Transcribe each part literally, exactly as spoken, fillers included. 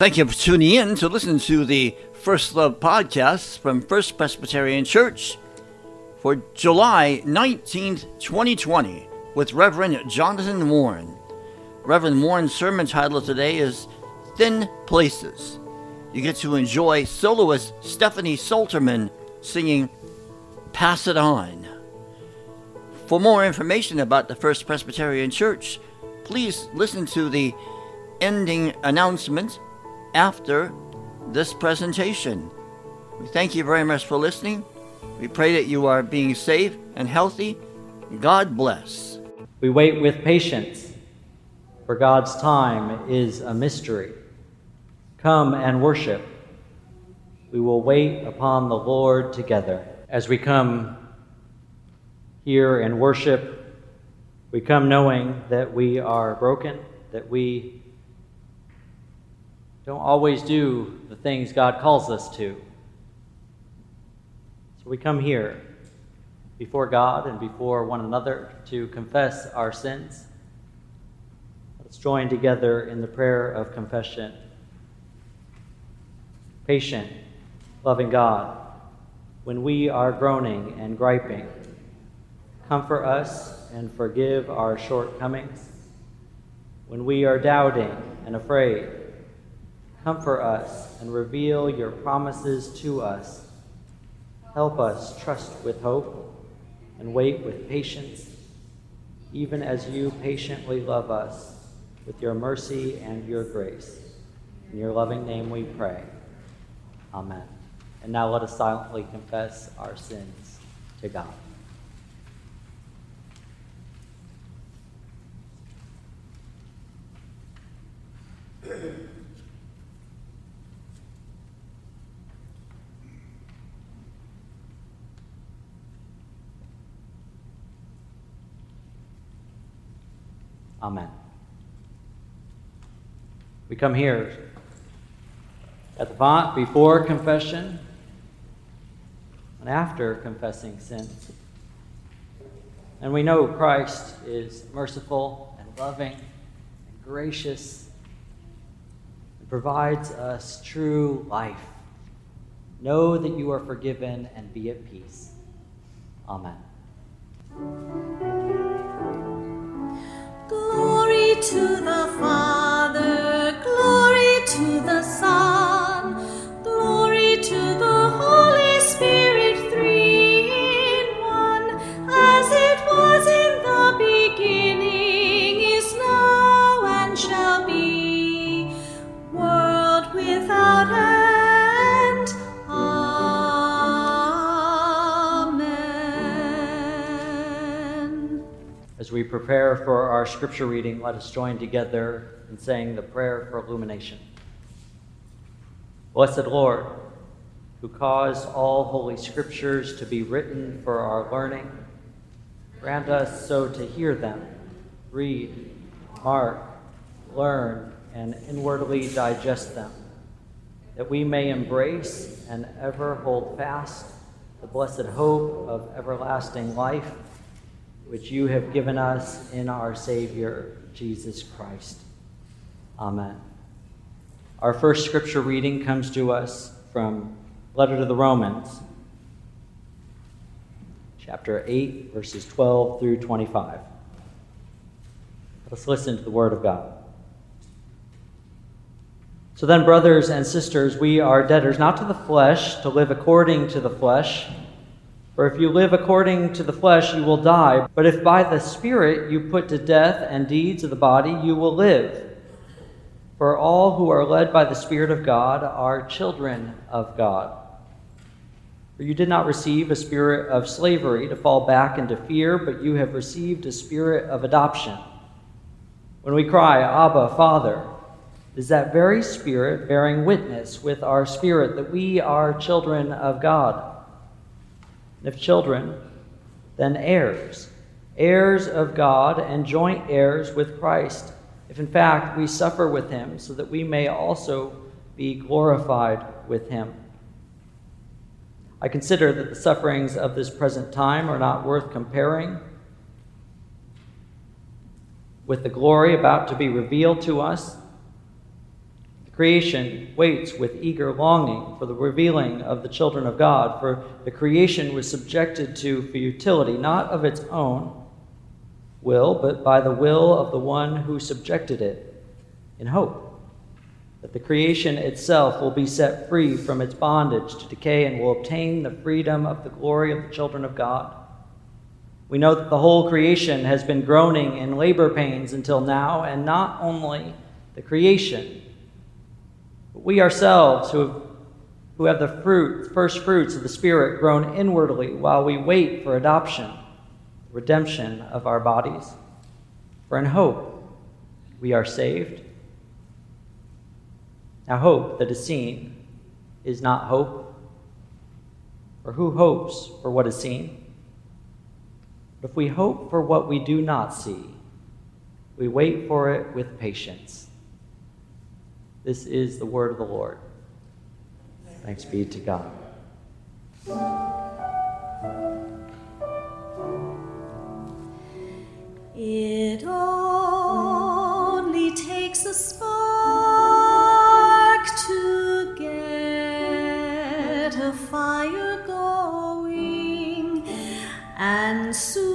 Thank you for tuning in to listen to the First Love Podcast from First Presbyterian Church for July nineteenth, twenty twenty with Reverend Jonathan Warren. Reverend Warren's sermon title today is Thin Places. You get to enjoy soloist Stephanie Salterman singing Pass It On. For more information about the First Presbyterian Church, please listen to the ending announcement after this presentation. We thank you very much for listening. We pray that you are being safe and healthy. God bless. We wait with patience, for God's time is a mystery. Come and worship. We will wait upon the Lord together. As we come here and worship, we come knowing that we are broken, that we don't always do the things God calls us to. So we come here before God and before one another to confess our sins. Let's join together in the prayer of confession. Patient, loving God, when we are groaning and griping, comfort us and forgive our shortcomings. When we are doubting and afraid, comfort us and reveal your promises to us. Help us trust with hope and wait with patience, even as you patiently love us with your mercy and your grace. In your loving name we pray. Amen. And now let us silently confess our sins to God. Amen. We come here at the font before confession and after confessing sins. And we know Christ is merciful and loving and gracious and provides us true life. Know that you are forgiven and be at peace. Amen. Glory to the Father, glory to the Son, glory to the Holy Spirit, three in one, as it was in the beginning, is now, and shall be, world without end. Amen. As we prepare for our scripture reading, let us join together in saying the prayer for illumination. Blessed Lord, who caused all holy scriptures to be written for our learning, grant us so to hear them, read, mark, learn, and inwardly digest them, that we may embrace and ever hold fast the blessed hope of everlasting life, which you have given us in our Savior, Jesus Christ. Amen. Our first scripture reading comes to us from Letter to the Romans, chapter eight, verses twelve through twenty-five. Let's listen to the Word of God. So then, brothers and sisters, we are debtors not to the flesh to live according to the flesh. For if you live according to the flesh, you will die. But if by the Spirit you put to death and deeds of the body, you will live. For all who are led by the Spirit of God are children of God. For you did not receive a spirit of slavery to fall back into fear, but you have received a spirit of adoption. When we cry, Abba, Father, it is that very Spirit bearing witness with our spirit that we are children of God. If children, then heirs, heirs of God and joint heirs with Christ, if in fact we suffer with him, so that we may also be glorified with him. I consider that the sufferings of this present time are not worth comparing with the glory about to be revealed to us. Creation waits with eager longing for the revealing of the children of God, for the creation was subjected to futility, not of its own will, but by the will of the one who subjected it, in hope that the creation itself will be set free from its bondage to decay and will obtain the freedom of the glory of the children of God. We know that the whole creation has been groaning in labor pains until now, and not only the creation, but we ourselves who have, who have the fruit, first fruits of the Spirit grown inwardly while we wait for adoption, redemption of our bodies. For in hope we are saved. Now hope that is seen is not hope. For who hopes for what is seen? But if we hope for what we do not see, we wait for it with patience. This is the word of the Lord. Thanks be to God. It only takes a spark to get a fire going, and soon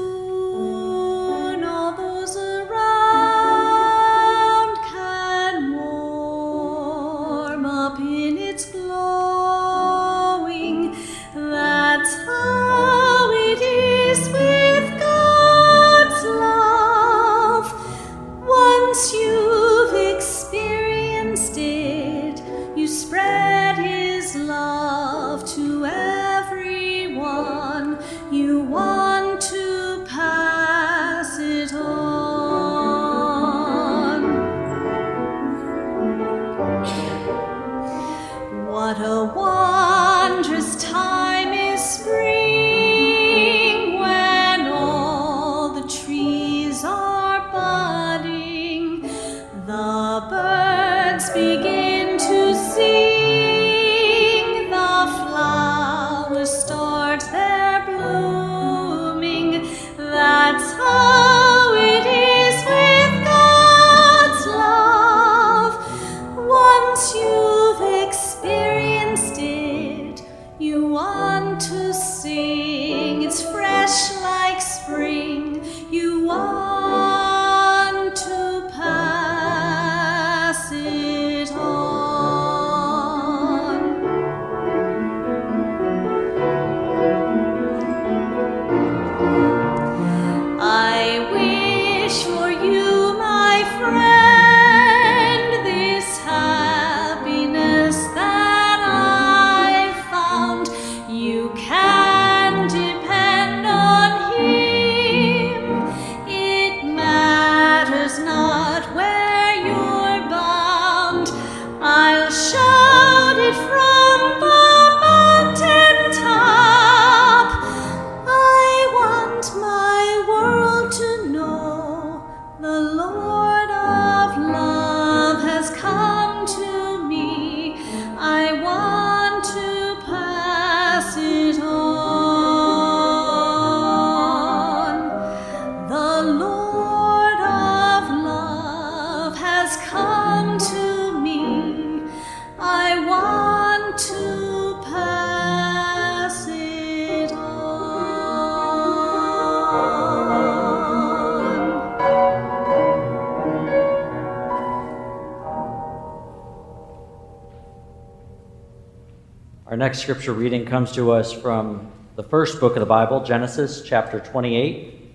next scripture reading comes to us from the first book of the Bible, Genesis chapter twenty-eight,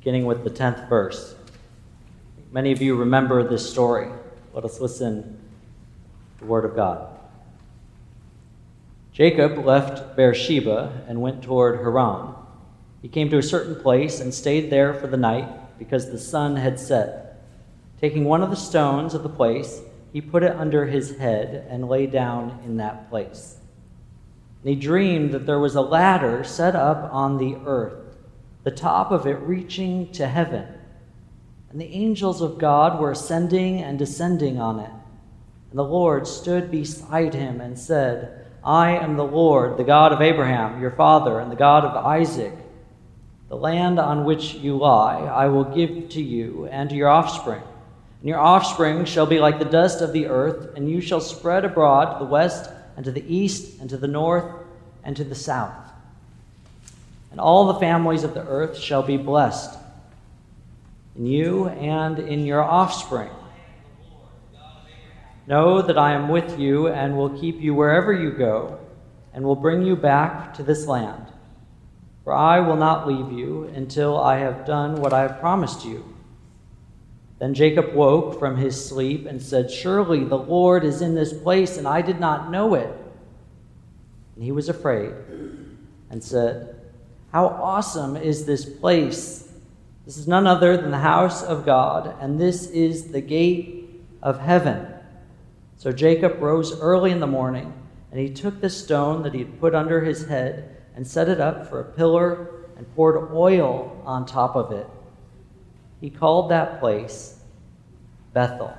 beginning with the tenth verse. Many of you remember this story. Let us listen to the word of God. Jacob left Beersheba and went toward Haran. He came to a certain place and stayed there for the night because the sun had set. Taking one of the stones of the place, he put it under his head and lay down in that place. And he dreamed that there was a ladder set up on the earth, the top of it reaching to heaven, and the angels of God were ascending and descending on it. And the Lord stood beside him and said, I am the Lord, the God of Abraham, your father, and the God of Isaac. The land on which you lie I will give to you and to your offspring, And your offspring shall be like the dust of the earth, and you shall spread abroad to the west and to the east and to the north and to the south. And all the families of the earth shall be blessed in you and in your offspring. Know that I am with you and will keep you wherever you go, and will bring you back to this land. For I will not leave you until I have done what I have promised you. Then Jacob woke from his sleep and said, Surely the Lord is in this place, and I did not know it. And he was afraid and said, How awesome is this place! This is none other than the house of God, and this is the gate of heaven. So Jacob rose early in the morning, and he took the stone that he had put under his head and set it up for a pillar and poured oil on top of it. He called that place Bethel.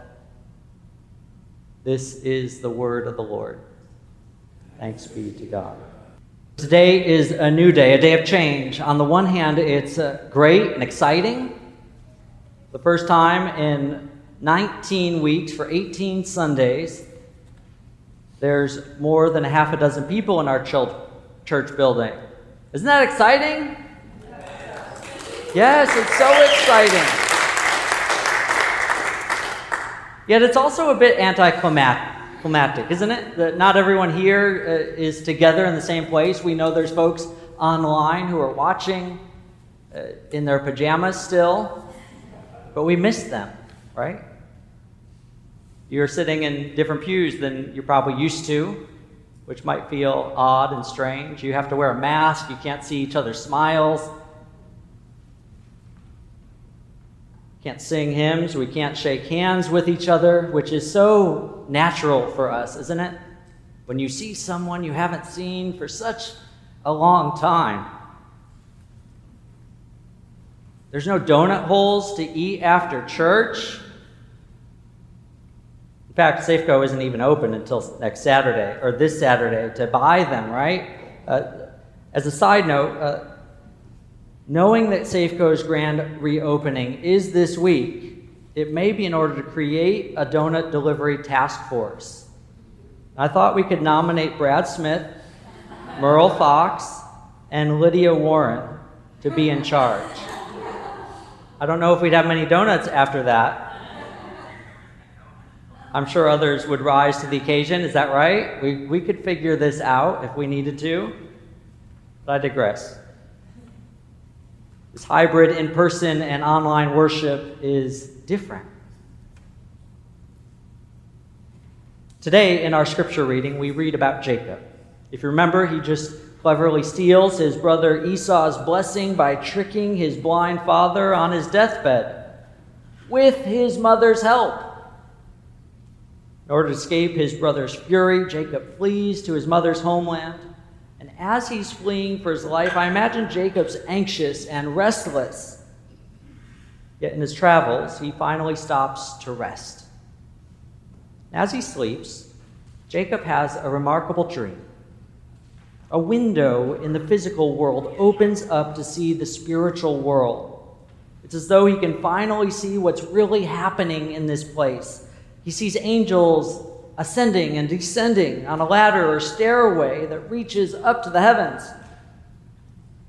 This is the word of the Lord. Thanks be to God. Today is a new day, a day of change. On the one hand, it's uh, great and exciting. The first time in nineteen weeks, for eighteen Sundays, there's more than a half a dozen people in our church building. Isn't that exciting? Yes, it's so exciting. Yet it's also a bit anticlimactic, isn't it? That not everyone here uh, is together in the same place. We know there's folks online who are watching uh, in their pajamas still, but we miss them, right? You're sitting in different pews than you're probably used to, which might feel odd and strange. You have to wear a mask. You can't see each other's smiles. Can't sing hymns. We can't shake hands with each other, which is so natural for us, isn't it? When you see someone you haven't seen for such a long time. There's no donut holes to eat after church. In fact, Safeco isn't even open until next Saturday, or this Saturday, to buy them, right? Uh, as a side note, uh, knowing that Safeco's grand reopening is this week, it may be in order to create a donut delivery task force. I thought we could nominate Brad Smith, Merle Fox, and Lydia Warren to be in charge. I don't know if we'd have many donuts after that. I'm sure others would rise to the occasion. Is that right? We we could figure this out if we needed to. But I digress. This hybrid in-person and online worship is different. Today in our scripture reading, we read about Jacob. If you remember, he just cleverly steals his brother Esau's blessing by tricking his blind father on his deathbed with his mother's help. In order to escape his brother's fury, Jacob flees to his mother's homeland. And as he's fleeing for his life, I imagine Jacob's anxious and restless. Yet in his travels, he finally stops to rest. As he sleeps, Jacob has a remarkable dream. A window in the physical world opens up to see the spiritual world. It's as though he can finally see what's really happening in this place. He sees angels ascending and descending on a ladder or stairway that reaches up to the heavens.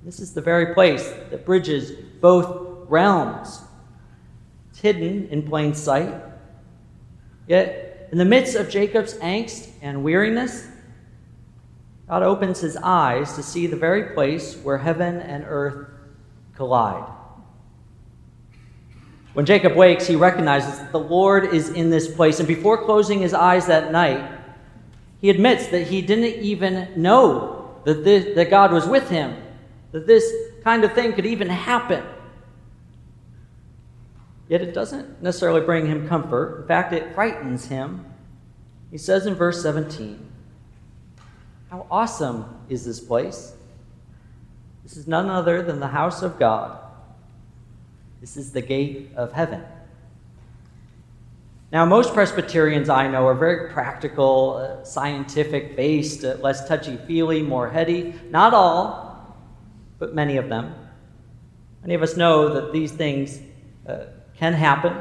This is the very place that bridges both realms. It's hidden in plain sight. Yet, in the midst of Jacob's angst and weariness, God opens his eyes to see the very place where heaven and earth collide. When Jacob wakes, he recognizes that the Lord is in this place. And before closing his eyes that night, he admits that he didn't even know that, this, that God was with him, that this kind of thing could even happen. Yet it doesn't necessarily bring him comfort. In fact, it frightens him. He says in verse seventeen, How awesome is this place! This is none other than the house of God. This is the gate of heaven. Now, most Presbyterians I know are very practical, uh, scientific-based, uh, less touchy-feely, more heady. Not all, but many of them. Many of us know that these things uh, can happen,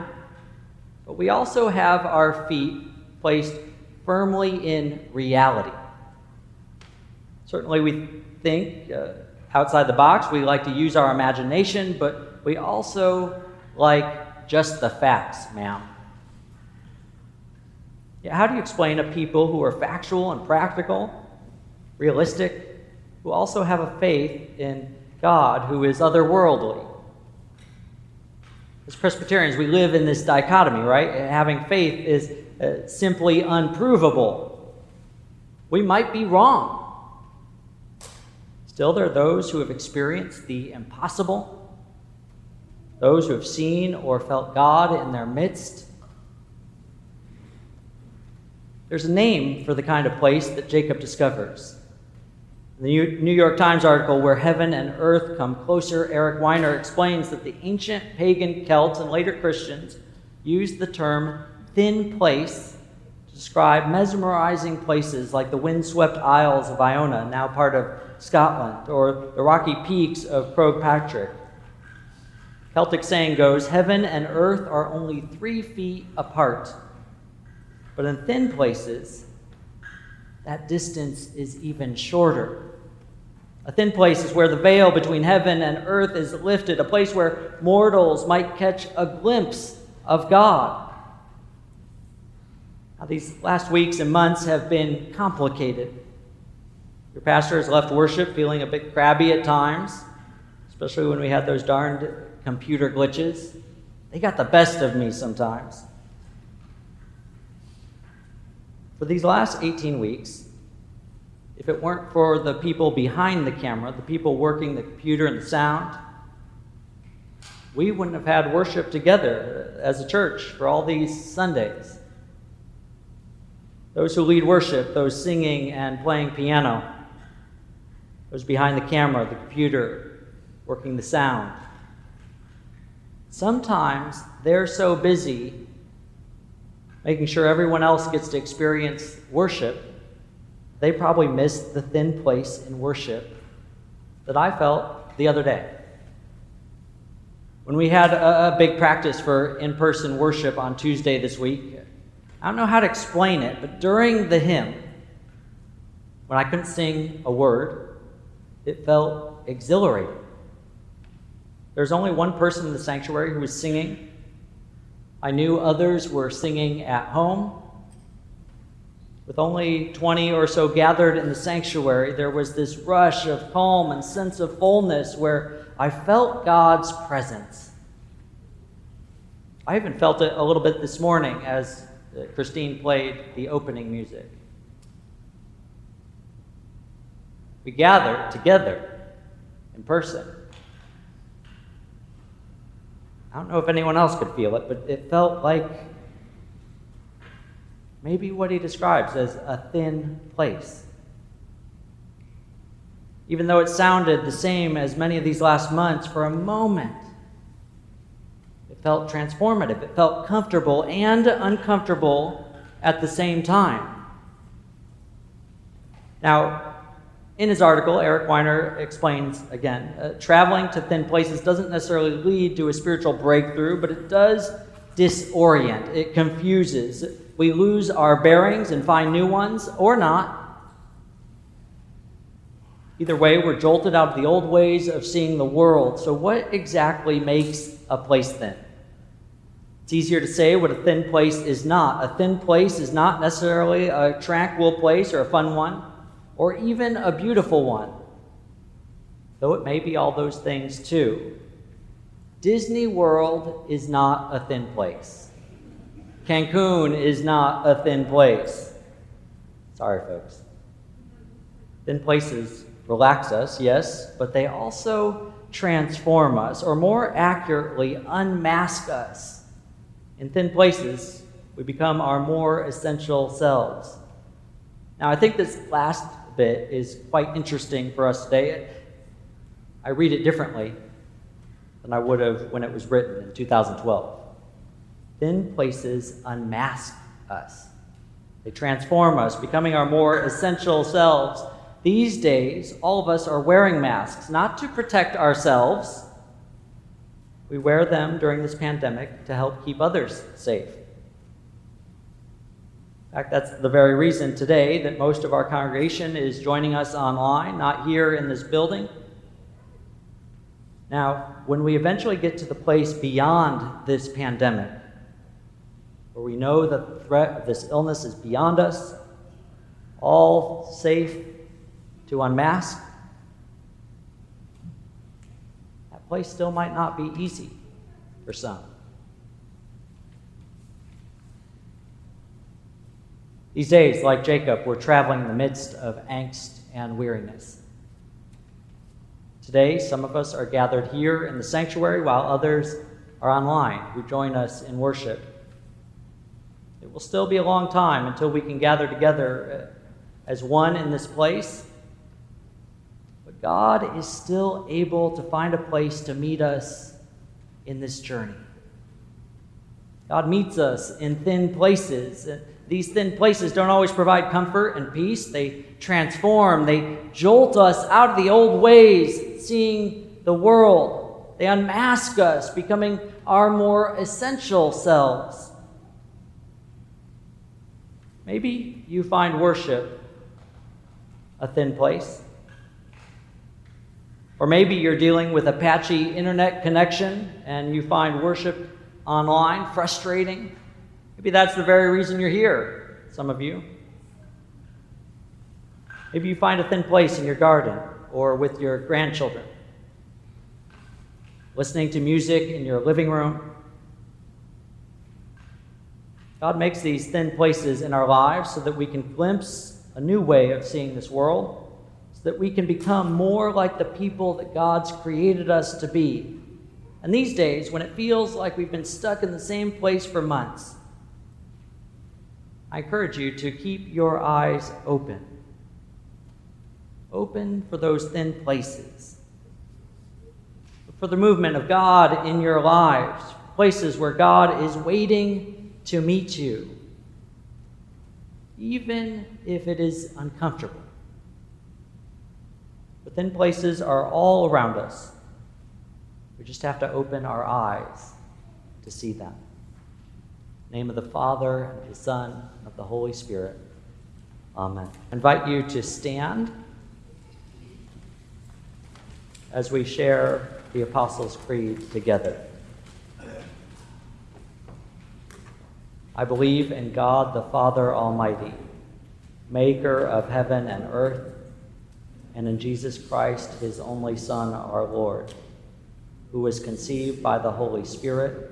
but we also have our feet placed firmly in reality. Certainly we think uh, outside the box, we like to use our imagination, but we also like just the facts, ma'am. Yeah, how do you explain a people who are factual and practical, realistic, who also have a faith in God who is otherworldly? As Presbyterians, we live in this dichotomy, right? Having faith is uh, simply unprovable. We might be wrong. Still, there are those who have experienced the impossible, those who have seen or felt God in their midst. There's a name for the kind of place that Jacob discovers. In the New York Times article, Where Heaven and Earth Come Closer, Eric Weiner explains that the ancient pagan Celts and later Christians used the term thin place to describe mesmerizing places like the windswept isles of Iona, now part of Scotland, or the rocky peaks of Croagh Patrick. Celtic saying goes, heaven and earth are only three feet apart, but in thin places, that distance is even shorter. A thin place is where the veil between heaven and earth is lifted, a place where mortals might catch a glimpse of God. Now, these last weeks and months have been complicated. Your pastor has left worship feeling a bit crabby at times, especially when we had those darned computer glitches. They got the best of me sometimes. For these last eighteen weeks, if it weren't for the people behind the camera, the people working the computer and the sound, we wouldn't have had worship together as a church for all these Sundays. Those who lead worship, those singing and playing piano, those behind the camera, the computer, working the sound. Sometimes they're so busy making sure everyone else gets to experience worship, they probably missed the thin place in worship that I felt the other day. When we had a, a big practice for in-person worship on Tuesday this week, I don't know how to explain it, but during the hymn, when I couldn't sing a word, it felt exhilarating. There was only one person in the sanctuary who was singing. I knew others were singing at home. With only twenty or so gathered in the sanctuary, there was this rush of calm and sense of fullness where I felt God's presence. I even felt it a little bit this morning as Christine played the opening music. We gathered together in person. I don't know if anyone else could feel it, but it felt like maybe what he describes as a thin place. Even though it sounded the same as many of these last months, for a moment, it felt transformative. It felt comfortable and uncomfortable at the same time. Now, in his article, Eric Weiner explains again, uh, traveling to thin places doesn't necessarily lead to a spiritual breakthrough, but it does disorient. It confuses. We lose our bearings and find new ones, or not. Either way, we're jolted out of the old ways of seeing the world. So what exactly makes a place thin? It's easier to say what a thin place is not. A thin place is not necessarily a tranquil place or a fun one, or even a beautiful one, though it may be all those things too. Disney World is not a thin place. Cancun is not a thin place. Sorry, folks. Thin places relax us, yes, but they also transform us, or more accurately, unmask us. In thin places, we become our more essential selves. Now, I think this last bit is quite interesting for us today. I read it differently than I would have when it was written in two thousand twelve. Thin places unmask us. They transform us, becoming our more essential selves. These days, all of us are wearing masks, not to protect ourselves. We wear them during this pandemic to help keep others safe. In fact, that's the very reason today that most of our congregation is joining us online, not here in this building. Now, when we eventually get to the place beyond this pandemic, where we know that the threat of this illness is beyond us, all safe to unmask, that place still might not be easy for some. These days, like Jacob, we're traveling in the midst of angst and weariness. Today, some of us are gathered here in the sanctuary while others are online who join us in worship. It will still be a long time until we can gather together as one in this place. But God is still able to find a place to meet us in this journey. God meets us in thin places. These thin places don't always provide comfort and peace. They transform. They jolt us out of the old ways, seeing the world. They unmask us, becoming our more essential selves. Maybe you find worship a thin place. Or maybe you're dealing with a patchy internet connection and you find worship online frustrating. Maybe that's the very reason you're here, some of you. Maybe you find a thin place in your garden or with your grandchildren, listening to music in your living room. God makes these thin places in our lives so that we can glimpse a new way of seeing this world, so that we can become more like the people that God's created us to be. And these days, when it feels like we've been stuck in the same place for months, I encourage you to keep your eyes open. Open for those thin places, for the movement of God in your lives, places where God is waiting to meet you, even if it is uncomfortable. The thin places are all around us. We just have to open our eyes to see them. In the name of the Father, and of the Son, and of the Holy Spirit. Amen. I invite you to stand as we share the Apostles' Creed together. I believe in God the Father Almighty, maker of heaven and earth, and in Jesus Christ, his only Son, our Lord, who was conceived by the Holy Spirit,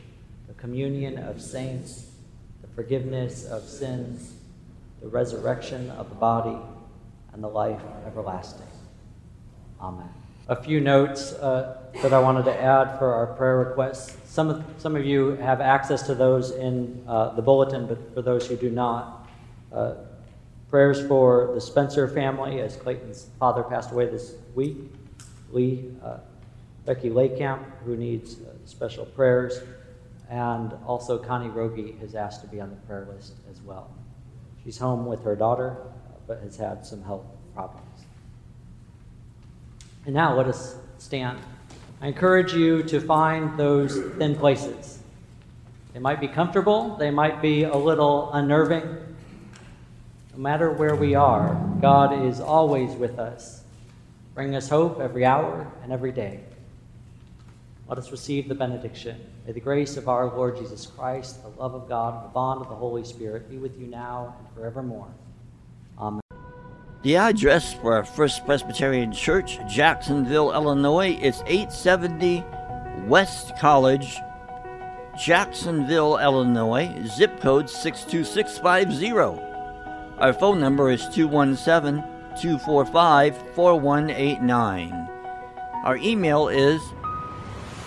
communion of saints, the forgiveness of sins, the resurrection of the body, and the life everlasting. Amen. A few notes uh, that I wanted to add for our prayer requests. Some of, some of you have access to those in uh, the bulletin, but for those who do not, uh, prayers for the Spencer family, as Clayton's father passed away this week, Lee, uh, Becky Laycamp, who needs uh, special prayers, and also Connie Rogie has asked to be on the prayer list as well. She's home with her daughter, but has had some health problems. And now let us stand. I encourage you to find those thin places. They might be comfortable, they might be a little unnerving. No matter where we are, God is always with us, bringing us hope every hour and every day. Let us receive the benediction. May the grace of our Lord Jesus Christ, the love of God, and the bond of the Holy Spirit be with you now and forevermore. Amen. The address for First Presbyterian Church, Jacksonville, Illinois, is eight seventy West College, Jacksonville, Illinois, zip code six two six five zero. Our phone number is two one seven, two four five, four one eight nine. Our email is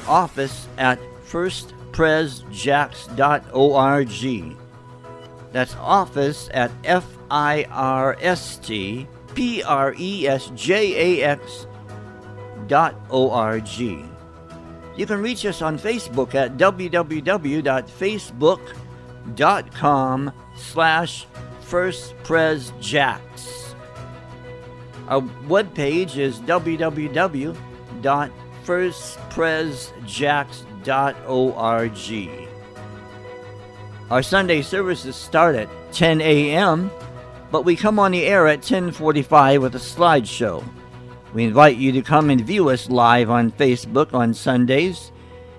office at first presjax dot org. That's office at F-I-R-S-T-P-R-E-S-J-A-X dot O-R-G. You can reach us on Facebook at www.facebook.com slash firstpresjax. Our webpage is w w w dot first pres jax dot org. Our Sunday services start at ten a.m., but we come on the air at ten forty-five with a slideshow. We invite you to come and view us live on Facebook on Sundays.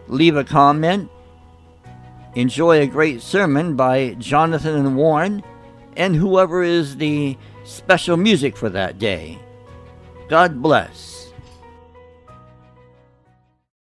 Leave a comment. Enjoy a great sermon by Jonathan Warren and whoever is the special music for that day. God bless.